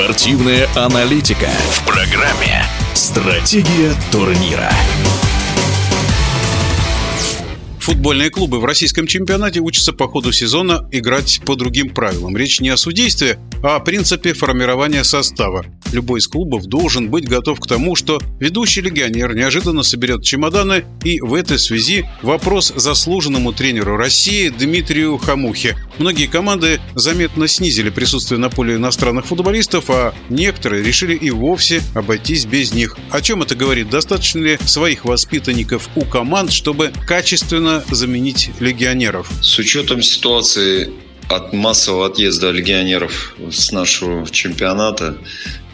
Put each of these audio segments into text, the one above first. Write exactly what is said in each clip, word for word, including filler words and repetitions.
Спортивная аналитика в программе «Стратегия турнира». Футбольные клубы в российском чемпионате учатся по ходу сезона играть по другим правилам. Речь не о судействе, а о принципе формирования состава. Любой из клубов должен быть готов к тому, что ведущий легионер неожиданно соберет чемоданы, и в этой связи вопрос заслуженному тренеру России Дмитрию Хомухе. Многие команды заметно снизили присутствие на поле иностранных футболистов, а некоторые решили и вовсе обойтись без них. О чем это говорит? Достаточно ли своих воспитанников у команд, чтобы качественно заменить легионеров? С учетом ситуации от массового отъезда легионеров с нашего чемпионата,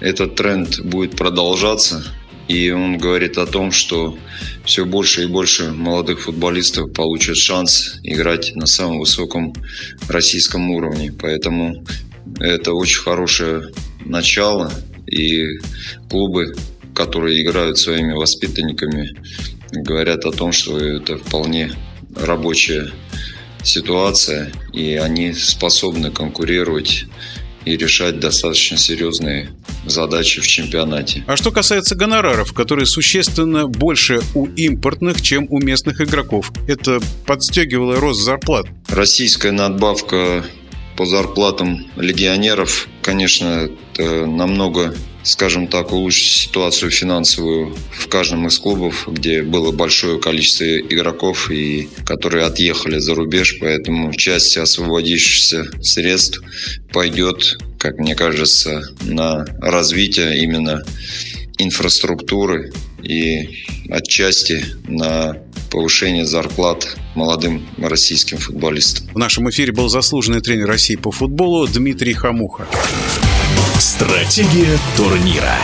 этот тренд будет продолжаться. И он говорит о том, что все больше и больше молодых футболистов получат шанс играть на самом высоком российском уровне. Поэтому это очень хорошее начало. И клубы, которые играют своими воспитанниками, говорят о том, что это вполне рабочая ситуация, и они способны конкурировать и решать достаточно серьезные задачи в чемпионате. А что касается гонораров, которые существенно больше у импортных, чем у местных игроков, это подстегивало рост зарплат? Российская надбавка по зарплатам легионеров, конечно, это намного, скажем так, улучшить ситуацию финансовую в каждом из клубов, где было большое количество игроков, и которые отъехали за рубеж, поэтому часть освободившихся средств пойдет, как мне кажется, на развитие именно инфраструктуры и отчасти на повышение зарплат молодым российским футболистам. В нашем эфире был заслуженный тренер России по футболу Дмитрий Хомуха. Стратегия турнира.